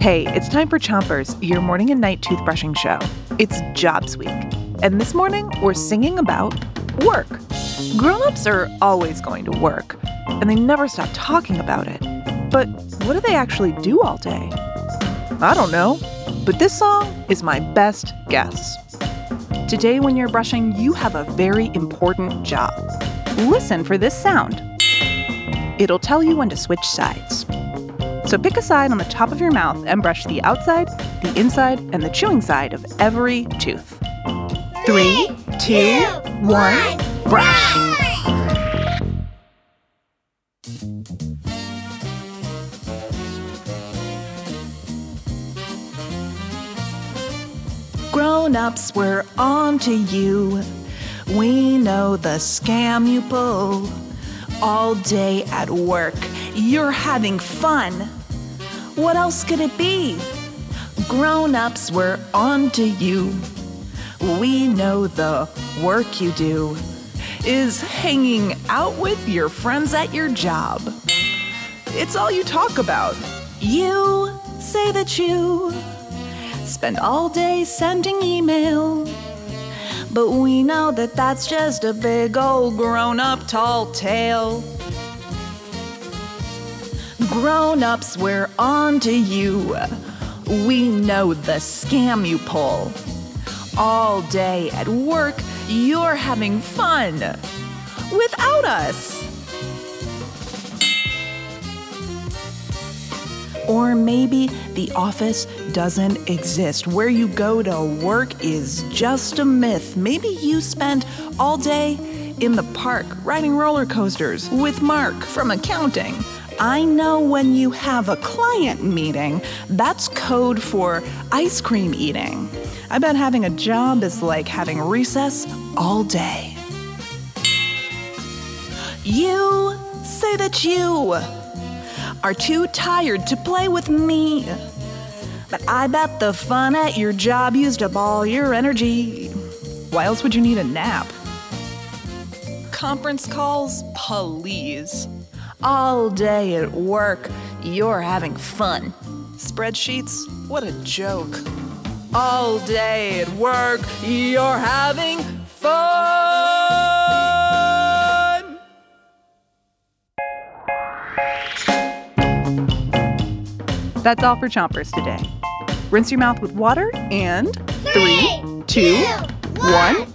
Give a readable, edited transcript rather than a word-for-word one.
Hey, it's time for Chompers, your morning and night toothbrushing show. It's Jobs Week, and this morning we're singing about work. Grown-ups are always going to work, and they never stop talking about it. But what do they actually do all day? I don't know, but this song is my best guess. Today when you're brushing, you have a very important job. Listen for this sound. It'll tell you when to switch sides. So pick a side on the top of your mouth and brush the outside, the inside, and the chewing side of every tooth. 3, 2, 1, brush! Grown-ups, we're on to you. We know the scam you pull. All day at work, you're having fun. What else could it be? Grown-ups, we're on to you. We know the work you do is hanging out with your friends at your job. It's all you talk about. You say that you spend all day sending email, but we know that that's just a big old grown-up tall tale. Grown-ups, we're on to you. We know the scam you pull. All day at work, you're having fun without us. Or maybe the office doesn't exist. Where you go to work is just a myth. Maybe you spend all day in the park riding roller coasters with Mark from accounting. I know when you have a client meeting, that's code for ice cream eating. I bet having a job is like having recess all day. You say that you are too tired to play with me, but I bet the fun at your job used up all your energy. Why else would you need a nap? Conference calls, please. All day at work, you're having fun. Spreadsheets, what a joke. All day at work, you're having fun. That's all for Chompers today. Rinse your mouth with water and 3, 2, 1.